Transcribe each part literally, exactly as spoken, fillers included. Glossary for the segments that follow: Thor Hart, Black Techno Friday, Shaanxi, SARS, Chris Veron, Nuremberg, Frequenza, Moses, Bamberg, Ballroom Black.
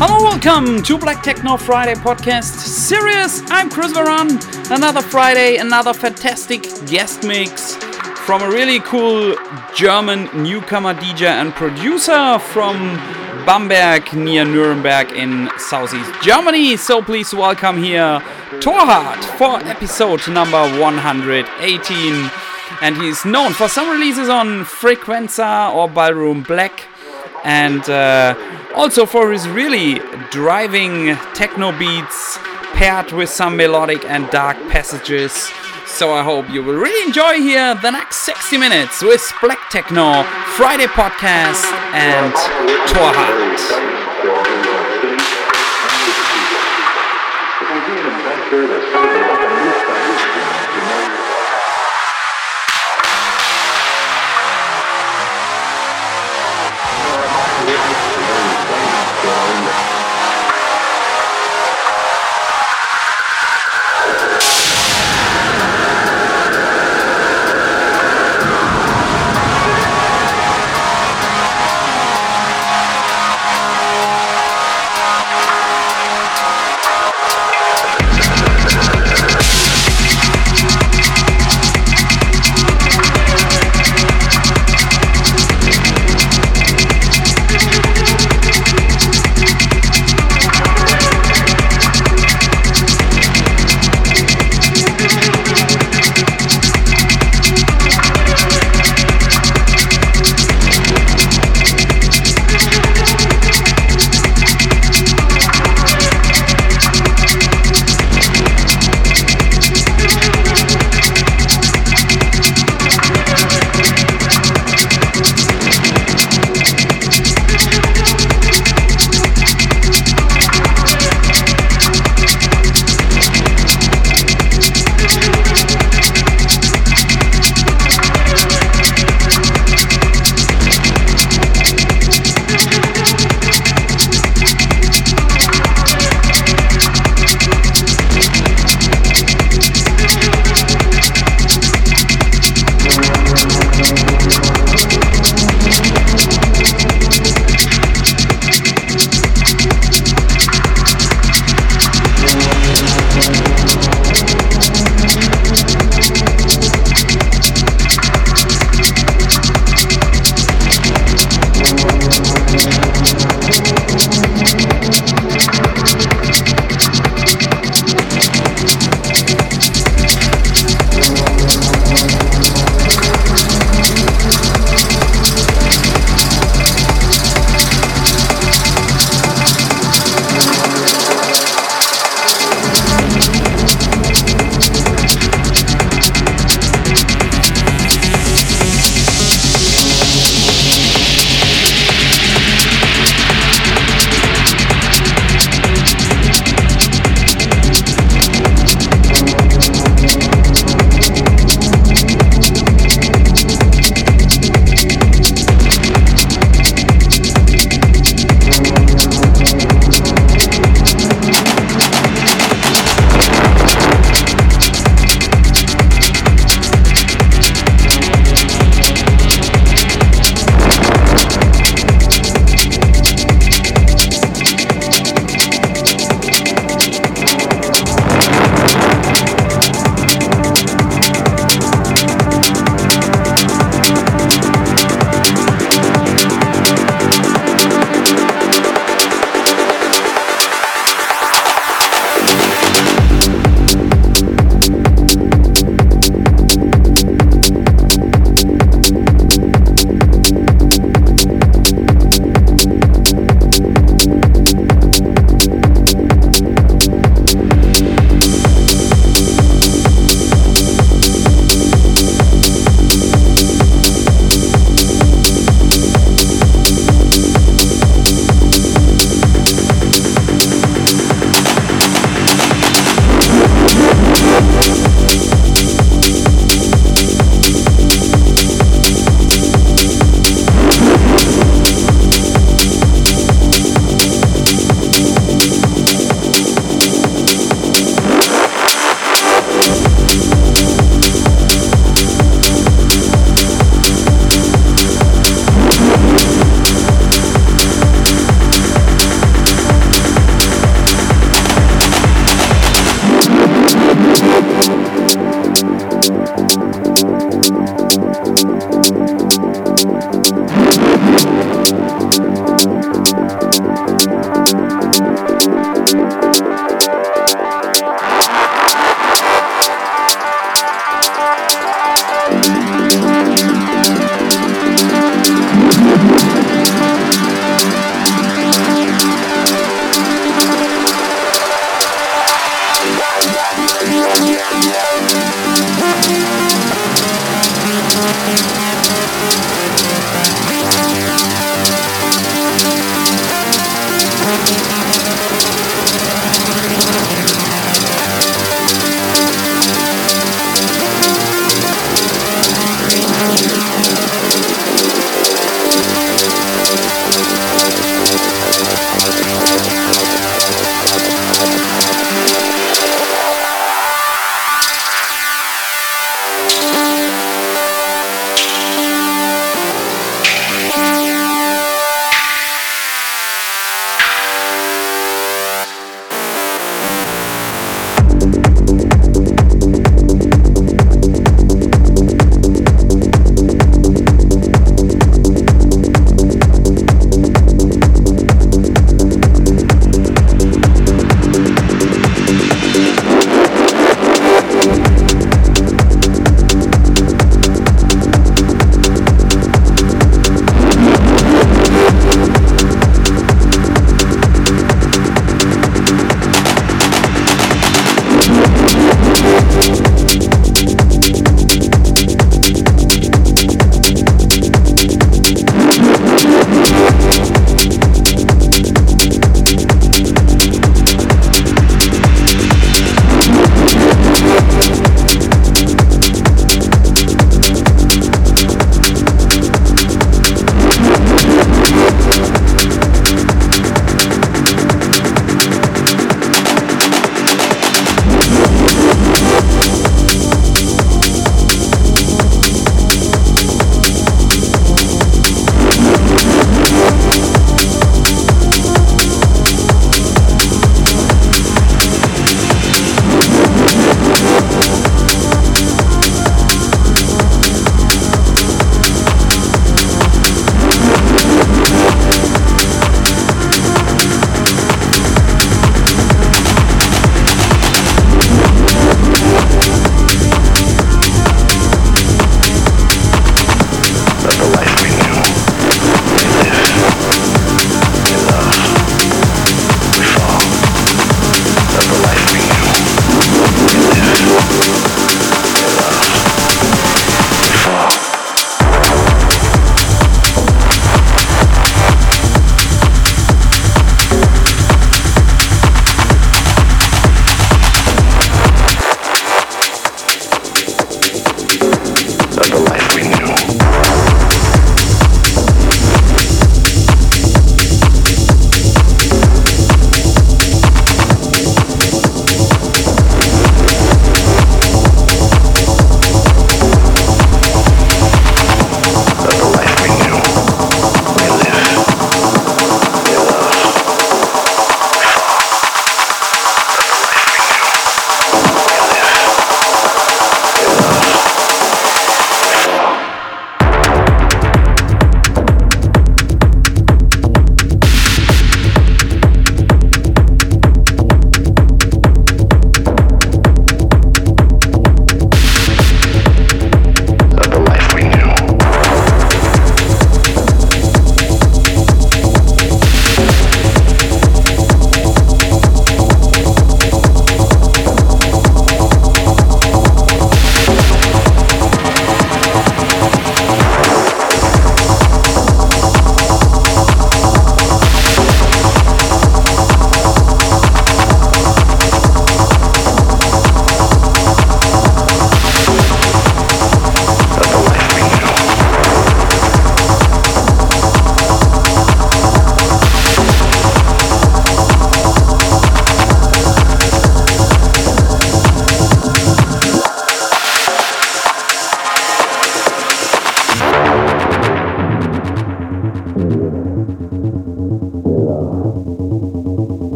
Hello, welcome to Black Techno Friday podcast series. I'm Chris Veron. Another Friday, another fantastic guest mix from a really cool German newcomer D J and producer from Bamberg near Nuremberg in southeast Germany. So please welcome here Thor Hart for episode number one hundred eighteen. And he's known for some releases on Frequenza or Ballroom Black. And uh, also for his really driving techno beats paired with some melodic and dark passages. So I hope you will really enjoy here the next sixty minutes with Black Techno Friday podcast and Thor Hart. We'll be right back.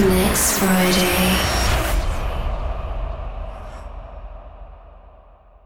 next Friday.